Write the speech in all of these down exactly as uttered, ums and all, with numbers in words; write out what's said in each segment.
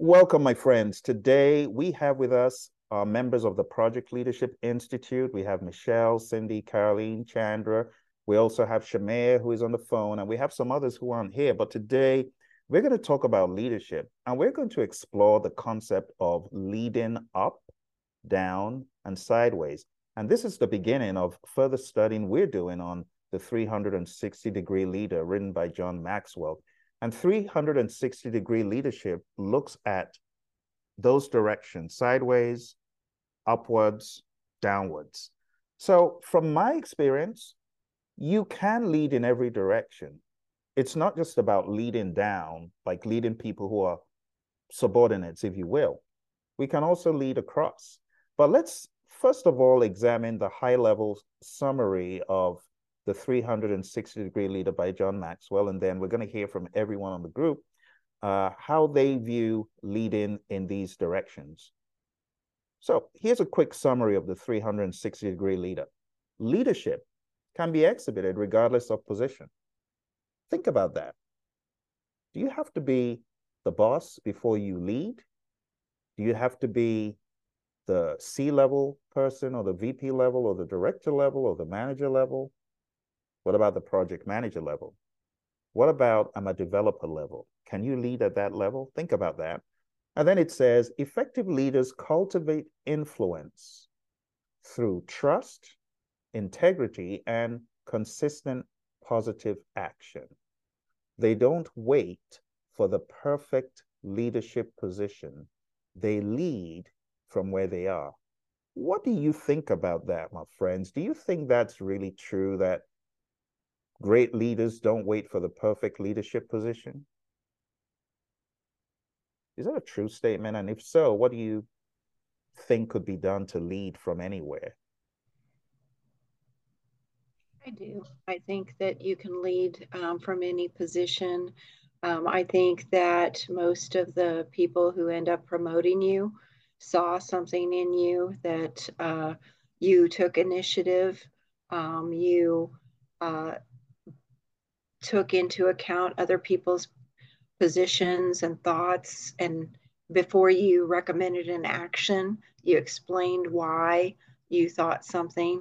Welcome, my friends. Today we have with us our members of the Project Leadership Institute. We have Michelle, Cindy, Caroline, Chandra. We also have Shamir, who is on the phone, and we have some others who aren't here. But today we're going to talk about leadership, and we're going to explore the concept of leading up, down, and sideways. And this is the beginning of further studying we're doing on the three hundred sixty degree leader, written by John Maxwell. And three hundred sixty degree leadership looks at those directions: sideways, upwards, downwards. So from my experience, you can lead in every direction. It's not just about leading down, like leading people who are subordinates, if you will. We can also lead across. But let's first of all examine the high-level summary of the three hundred sixty degree leader by John Maxwell, and then we're going to hear from everyone on the group uh, how they view leading in these directions. So here's a quick summary of the three hundred sixty degree leader. Leadership can be exhibited regardless of position. Think about that. Do you have to be the boss before you lead? Do you have to be the C level person, or the V P level, or the director level, or the manager level? What about the project manager level? What about I'm a developer level? Can you lead at that level? Think about that. And then it says, effective leaders cultivate influence through trust, integrity, and consistent positive action. They don't wait for the perfect leadership position. They lead from where they are. What do you think about that, my friends? Do you think that's really true, that great leaders don't wait for the perfect leadership position? Is that a true statement? And if so, what do you think could be done to lead from anywhere? I do. I think that you can lead um, from any position. Um, I think that most of the people who end up promoting you saw something in you, that uh, you took initiative, um, you uh, took into account other people's positions and thoughts, and before you recommended an action, you explained why you thought something.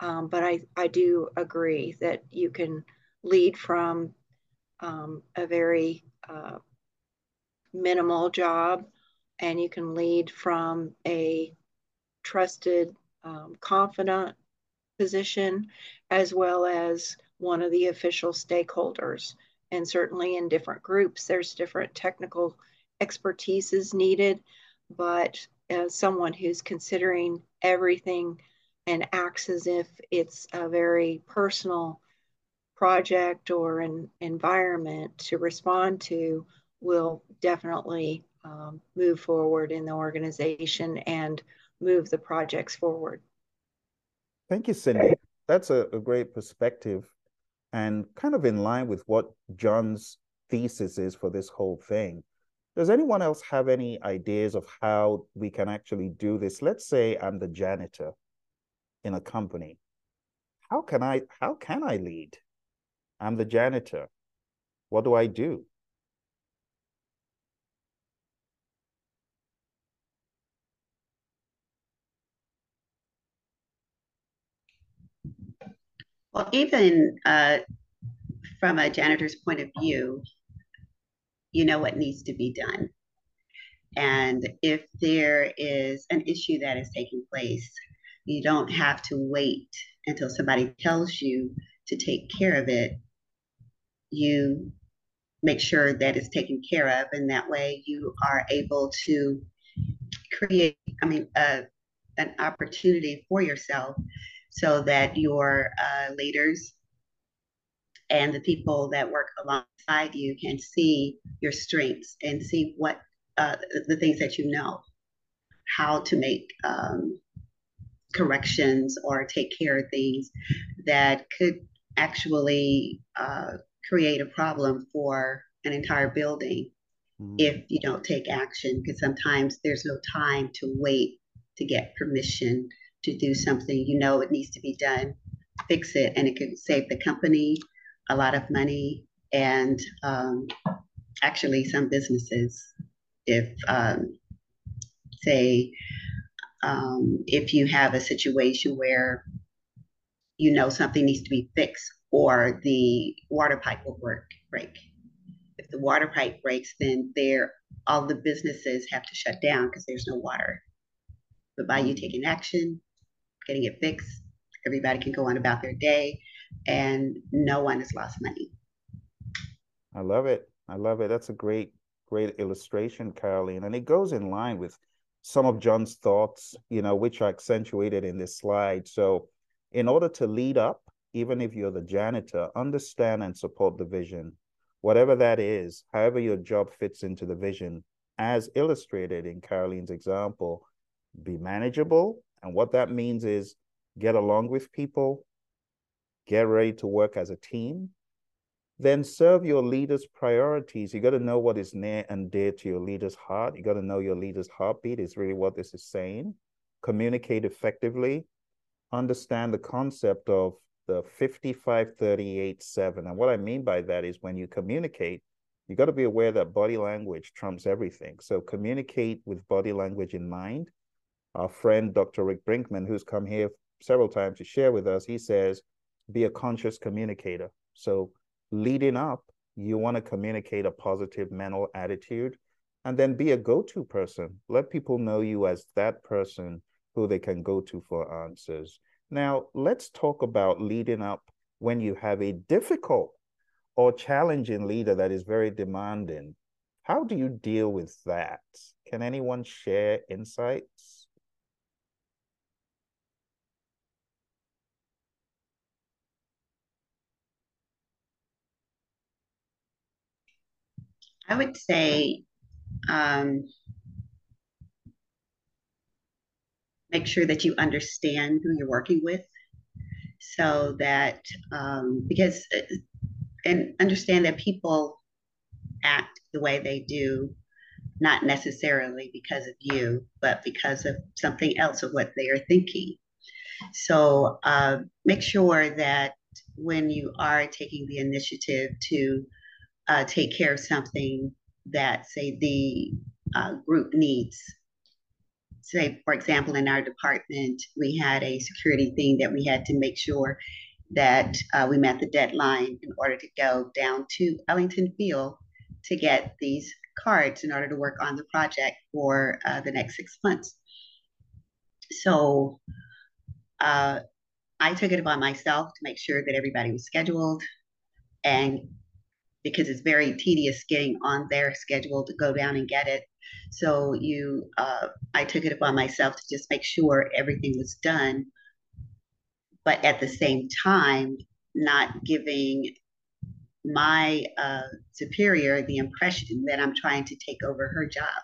Um, but I, I do agree that you can lead from um, a very uh, minimal job, and you can lead from a trusted, um, confidant position, as well as one of the official stakeholders. And certainly in different groups, there's different technical expertises needed, but as someone who's considering everything and acts as if it's a very personal project or an environment to respond to, will definitely um, move forward in the organization and move the projects forward. Thank you, Cindy. That's a, a great perspective, and kind of in line with what John's thesis is for this whole thing. Does anyone else have any ideas of how we can actually do this? Let's say I'm the janitor in a company. How can I, how can I lead? I'm the janitor. What do I do? Well, even uh, from a janitor's point of view, you know what needs to be done. And if there is an issue that is taking place, you don't have to wait until somebody tells you to take care of it. You make sure that it's taken care of, and that way you are able to create, I mean, uh, an opportunity for yourself, so that your uh, leaders and the people that work alongside you can see your strengths and see what uh, the things that you know, how to make um, corrections or take care of things that could actually uh, create a problem for an entire building mm-hmm. if you don't take action, because sometimes there's no time to wait to get permission to do something. You know it needs to be done, fix it, and it could save the company a lot of money and um, actually some businesses if um, say um, if you have a situation where you know something needs to be fixed or the water pipe will work, break. If the water pipe breaks, then there all the businesses have to shut down because there's no water. But by you taking action, getting it fixed, everybody can go on about their day and no one has lost money. I love it. I love it. That's a great, great illustration, Caroline. And it goes in line with some of John's thoughts, you know, which are accentuated in this slide. So in order to lead up, even if you're the janitor, understand and support the vision, whatever that is, however your job fits into the vision, as illustrated in Caroline's example, be manageable. And what that means is get along with people, get ready to work as a team, then serve your leader's priorities. You got to know what is near and dear to your leader's heart. You got to know your leader's heartbeat is really what this is saying. Communicate effectively. Understand the concept of the fifty-five, thirty-eight, seven. And what I mean by that is when you communicate, you got to be aware that body language trumps everything. So communicate with body language in mind. Our friend, Doctor Rick Brinkman, who's come here several times to share with us, he says, be a conscious communicator. So leading up, you want to communicate a positive mental attitude and then be a go-to person. Let people know you as that person who they can go to for answers. Now, let's talk about leading up when you have a difficult or challenging leader that is very demanding. How do you deal with that? Can anyone share insights? I would say um, make sure that you understand who you're working with, so that um, because and understand that people act the way they do, not necessarily because of you, but because of something else of what they are thinking. So uh, make sure that when you are taking the initiative to Uh, take care of something that, say, the uh, group needs. Say, for example, in our department, we had a security thing that we had to make sure that uh, we met the deadline in order to go down to Ellington Field to get these cards in order to work on the project for uh, the next six months. So uh, I took it upon myself to make sure that everybody was scheduled, and because it's very tedious getting on their schedule to go down and get it. So you, uh, I took it upon myself to just make sure everything was done, but at the same time, not giving my uh, superior the impression that I'm trying to take over her job.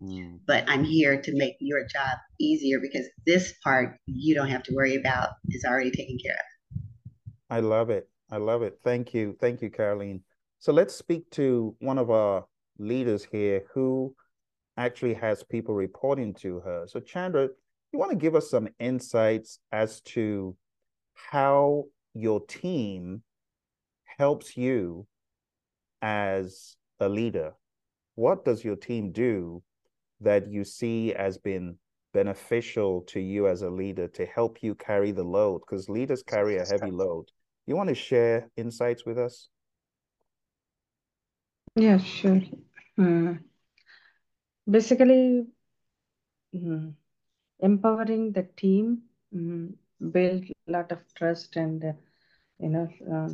Mm. But I'm here to make your job easier because this part you don't have to worry about, is already taken care of. I love it. I love it. Thank you. Thank you, Caroline. So let's speak to one of our leaders here who actually has people reporting to her. So Chandra, you want to give us some insights as to how your team helps you as a leader? What does your team do that you see as being beneficial to you as a leader to help you carry the load? Because leaders carry a heavy load. You want to share insights with us? Yeah, sure. Uh, basically, um, empowering the team um, build a lot of trust, and uh, you know, uh,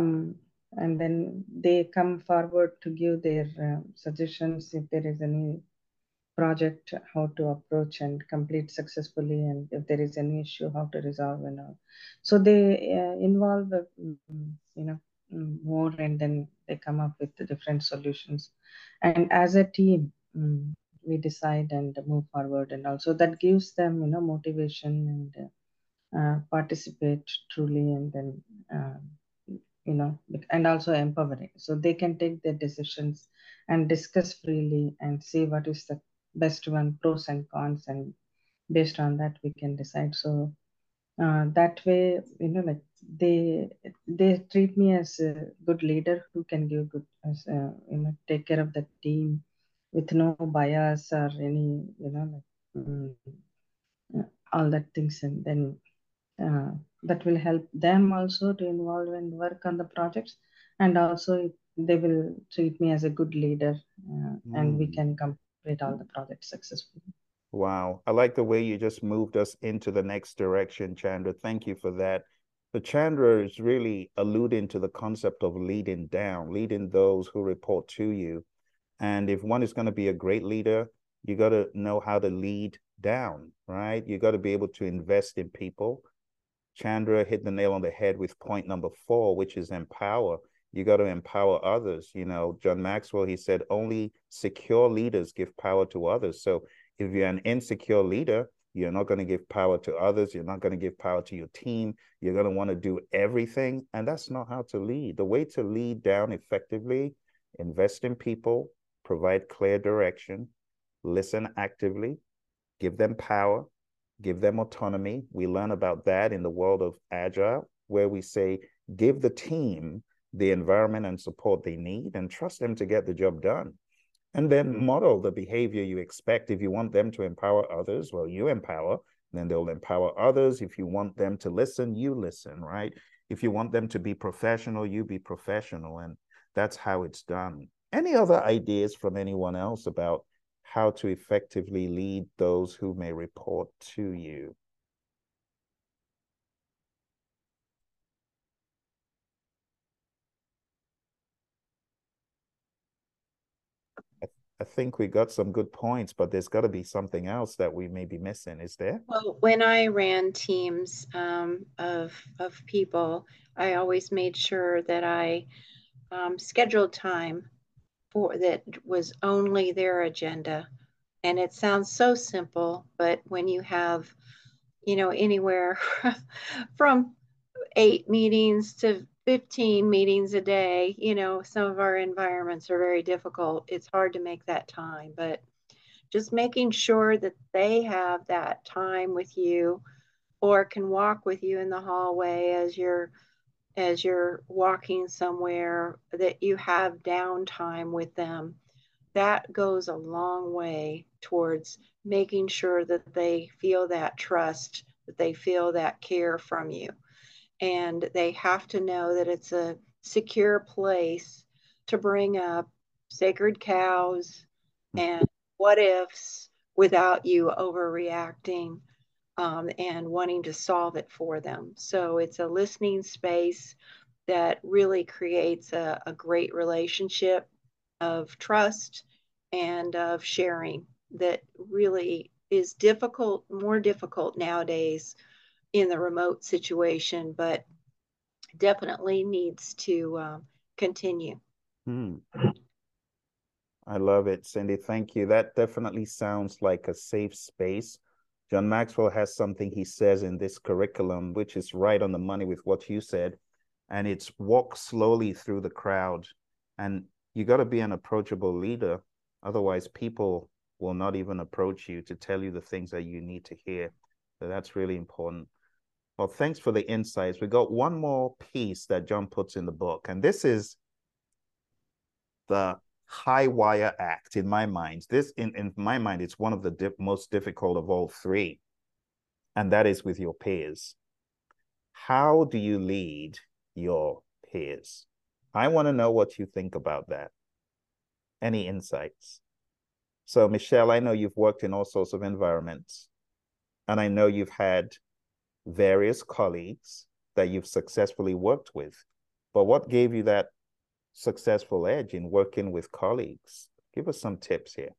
um, and then they come forward to give their uh, suggestions if there is any project, how to approach and complete successfully, and if there is any issue, how to resolve and all. So they uh, involve, uh, you know, more, and then they come up with the different solutions. And as a team, um, we decide and move forward, and also that gives them, you know, motivation and uh, uh, participate truly, and then, uh, you know, and also empowering. So they can take their decisions and discuss freely and see what is the best one, pros and cons, and based on that we can decide. So uh, that way, you know, like they they treat me as a good leader who can give good, as, uh, you know, take care of the team with no bias or any, you know, like, um, all that things. And then uh, that will help them also to involve and work on the projects. And also they will treat me as a good leader uh, mm. and we can complete all the projects successfully. Wow. I like the way you just moved us into the next direction, Chandra. Thank you for that. So Chandra is really alluding to the concept of leading down, leading those who report to you. And if one is going to be a great leader, you got to know how to lead down, right? You got to be able to invest in people. Chandra hit the nail on the head with point number four, which is empower. You got to empower others. You know, John Maxwell, he said, only secure leaders give power to others. So if you're an insecure leader, you're not going to give power to others. You're not going to give power to your team. You're going to want to do everything. And that's not how to lead. The way to lead down effectively, invest in people, provide clear direction, listen actively, give them power, give them autonomy. We learn about that in the world of Agile, where we say, give the team the environment and support they need and trust them to get the job done. And then model the behavior you expect. If you want them to empower others, well, you empower, then they'll empower others. If you want them to listen, you listen, right? If you want them to be professional, you be professional. And that's how it's done. Any other ideas from anyone else about how to effectively lead those who may report to you? I think we got some good points, but there's got to be something else that we may be missing. Is there? Well, when I ran teams um, of, of people, I always made sure that I um, scheduled time for that was only their agenda. And it sounds so simple, but when you have, you know, anywhere from eight meetings to fifteen meetings a day, you know, some of our environments are very difficult. It's hard to make that time, but just making sure that they have that time with you or can walk with you in the hallway as you're, as you're walking somewhere, that you have downtime with them. That goes a long way towards making sure that they feel that trust, that they feel that care from you. And they have to know that it's a secure place to bring up sacred cows and what ifs without you overreacting um, and wanting to solve it for them. So it's a listening space that really creates a, a great relationship of trust and of sharing that really is difficult, more difficult nowadays in the remote situation, but definitely needs to uh, continue. Hmm. I love it, Cindy. Thank you. That definitely sounds like a safe space. John Maxwell has something he says in this curriculum, which is right on the money with what you said, and it's walk slowly through the crowd. And you got to be an approachable leader. Otherwise, people will not even approach you to tell you the things that you need to hear. So that's really important. Well, thanks for the insights. We got one more piece that John puts in the book, and this is the high wire act. In my mind, this in, in my mind, it's one of the dip, most difficult of all three, and that is with your peers. How do you lead your peers? I want to know what you think about that. Any insights? So, Michelle, I know you've worked in all sorts of environments, and I know you've had various colleagues that you've successfully worked with, but what gave you that successful edge in working with colleagues? Give us some tips here.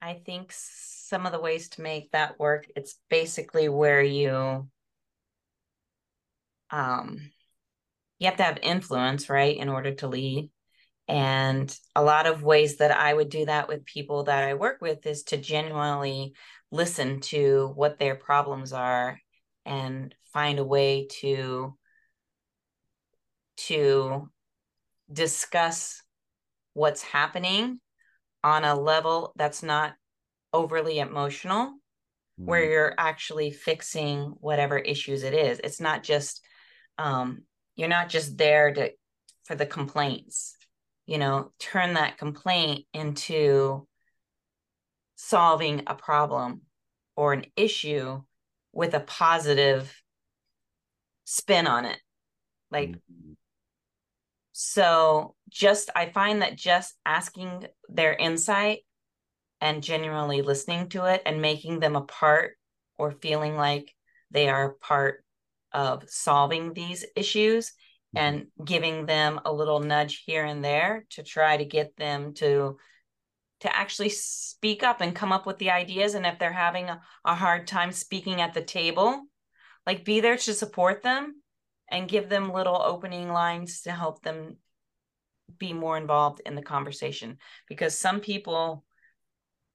I think some of the ways to make that work, it's basically where you, um, you have to have influence, right, in order to lead. And a lot of ways that I would do that with people that I work with is to genuinely listen to what their problems are and find a way to, to discuss what's happening on a level that's not overly emotional, mm-hmm. where you're actually fixing whatever issues it is. It's not just, um, you're not just there to, for the complaints. you know, turn that complaint into solving a problem or an issue with a positive spin on it. Like, mm-hmm. so just, I find that just asking their insight and genuinely listening to it and making them a part or feeling like they are part of solving these issues and giving them a little nudge here and there to try to get them to, to actually speak up and come up with the ideas. And if they're having a, a hard time speaking at the table, like be there to support them and give them little opening lines to help them be more involved in the conversation. Because some people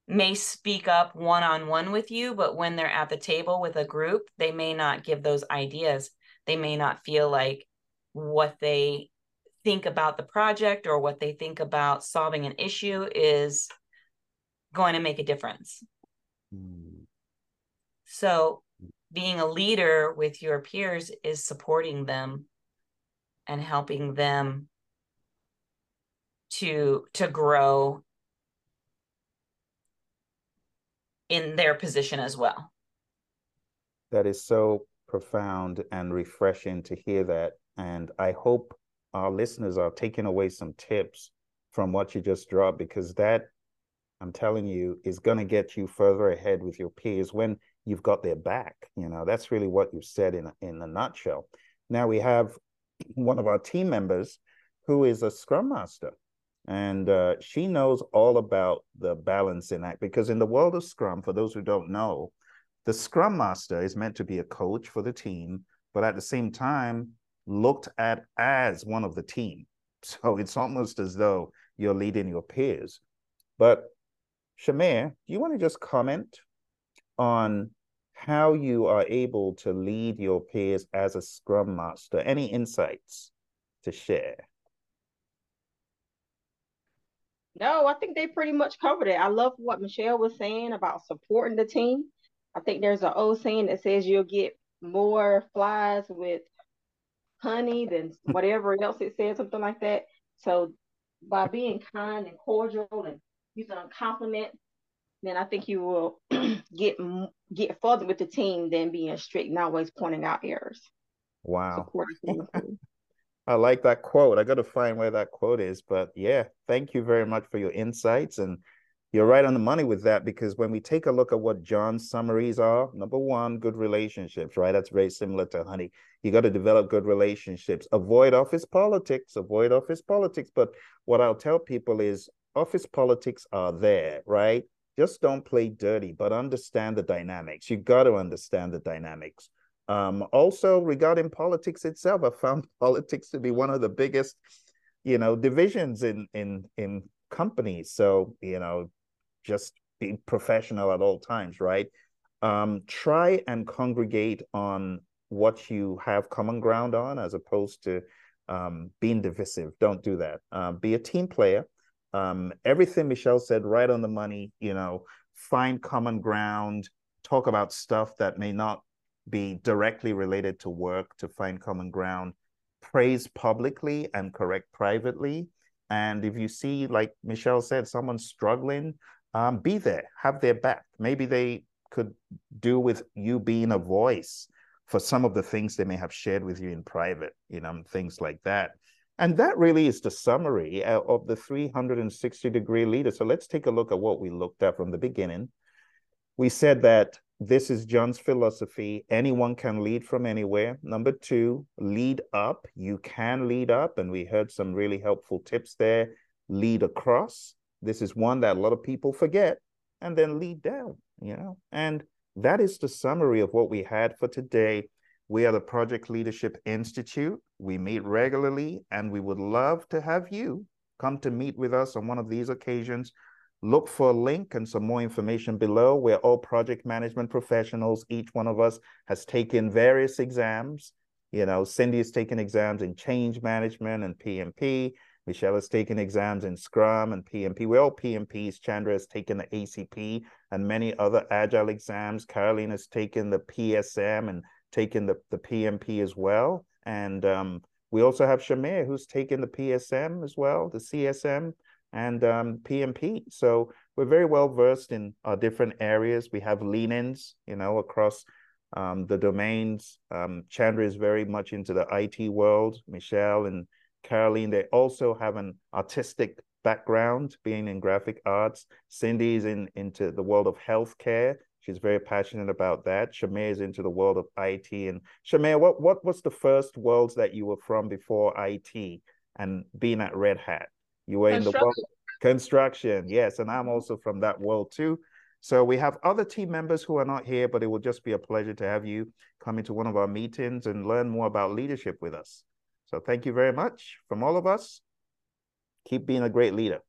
may speak up one-on-one with you, but when they're at the table with a group, they may not give those ideas. They may not feel like what they think about the project or what they think about solving an issue is going to make a difference. Mm. So being a leader with your peers is supporting them and helping them to, to grow in their position as well. That is so profound and refreshing to hear that. And I hope our listeners are taking away some tips from what you just dropped, because that, I'm telling you, is going to get you further ahead with your peers when you've got their back. You know, that's really what you've said in, in a nutshell. Now we have one of our team members who is a Scrum Master. And uh, she knows all about the balancing act, because in the world of Scrum, for those who don't know, the Scrum Master is meant to be a coach for the team, but at the same time looked at as one of the team. So it's almost as though you're leading your peers. But Shamir, do you want to just comment on how you are able to lead your peers as a Scrum Master? Any insights to share? No, I think they pretty much covered it. I love what Michelle was saying about supporting the team. I think there's an old saying that says you'll get more flies with honey than whatever else it says, something like that. So by being kind and cordial and using a compliment, then I think you will get get further with the team than being strict and always pointing out errors. Wow. I like that quote. I got to find where that quote is. But yeah, thank you very much for your insights. And you're right on the money with that, because when we take a look at what John's summaries are, number one, good relationships, right? That's very similar to honey. You got to develop good relationships. Avoid office politics, avoid office politics. But what I'll tell people is office politics are there, right? Just don't play dirty, but understand the dynamics. You got to understand the dynamics. Um, also, regarding politics itself, I found politics to be one of the biggest, you know, divisions in in in companies. So, you know, just be professional at all times, right? Um, try and congregate on what you have common ground on, as opposed to um, being divisive. Don't do that. Uh, be a team player. Um, everything Michelle said, right on the money. You know, find common ground. Talk about stuff that may not be directly related to work to find common ground, praise publicly and correct privately. And if you see, like Michelle said, someone struggling, um, be there, have their back. Maybe they could do with you being a voice for some of the things they may have shared with you in private, you know, things like that. And that really is the summary of the three hundred sixty degree leader. So let's take a look at what we looked at from the beginning. We said that this is John's philosophy. Anyone can lead from anywhere. Number two, lead up. You can lead up. And we heard some really helpful tips there. Lead across. This is one that a lot of people forget. And then lead down, you know. And that is the summary of what we had for today. We are the Project Leadership Institute. We meet regularly, and we would love to have you come to meet with us on one of these occasions. Look for a link and some more information below. We're all project management professionals. Each one of us has taken various exams. You know, Cindy has taken exams in change management and P M P. Michelle has taken exams in Scrum and P M P. We're all P M Ps. Chandra has taken the A C P and many other agile exams. Caroline has taken the P S M and taken the, the P M P as well. And um, We also have Shamir, who's taken the P S M as well, the C S M and um, P M P. So we're very well versed in our different areas. We have lean-ins, you know, across um, the domains. Um, Chandra is very much into the I T world. Michelle and Caroline, they also have an artistic background, being in graphic arts. Cindy's in into the world of healthcare. She's very passionate about that. Shamir is into the world of I T. And Shamir, what, what was the first world that you were from before I T and being at Red Hat? You were in the world of construction. Yes, and I'm also from that world too. So we have other team members who are not here, but it will just be a pleasure to have you come into one of our meetings and learn more about leadership with us. So thank you very much from all of us. Keep being a great leader.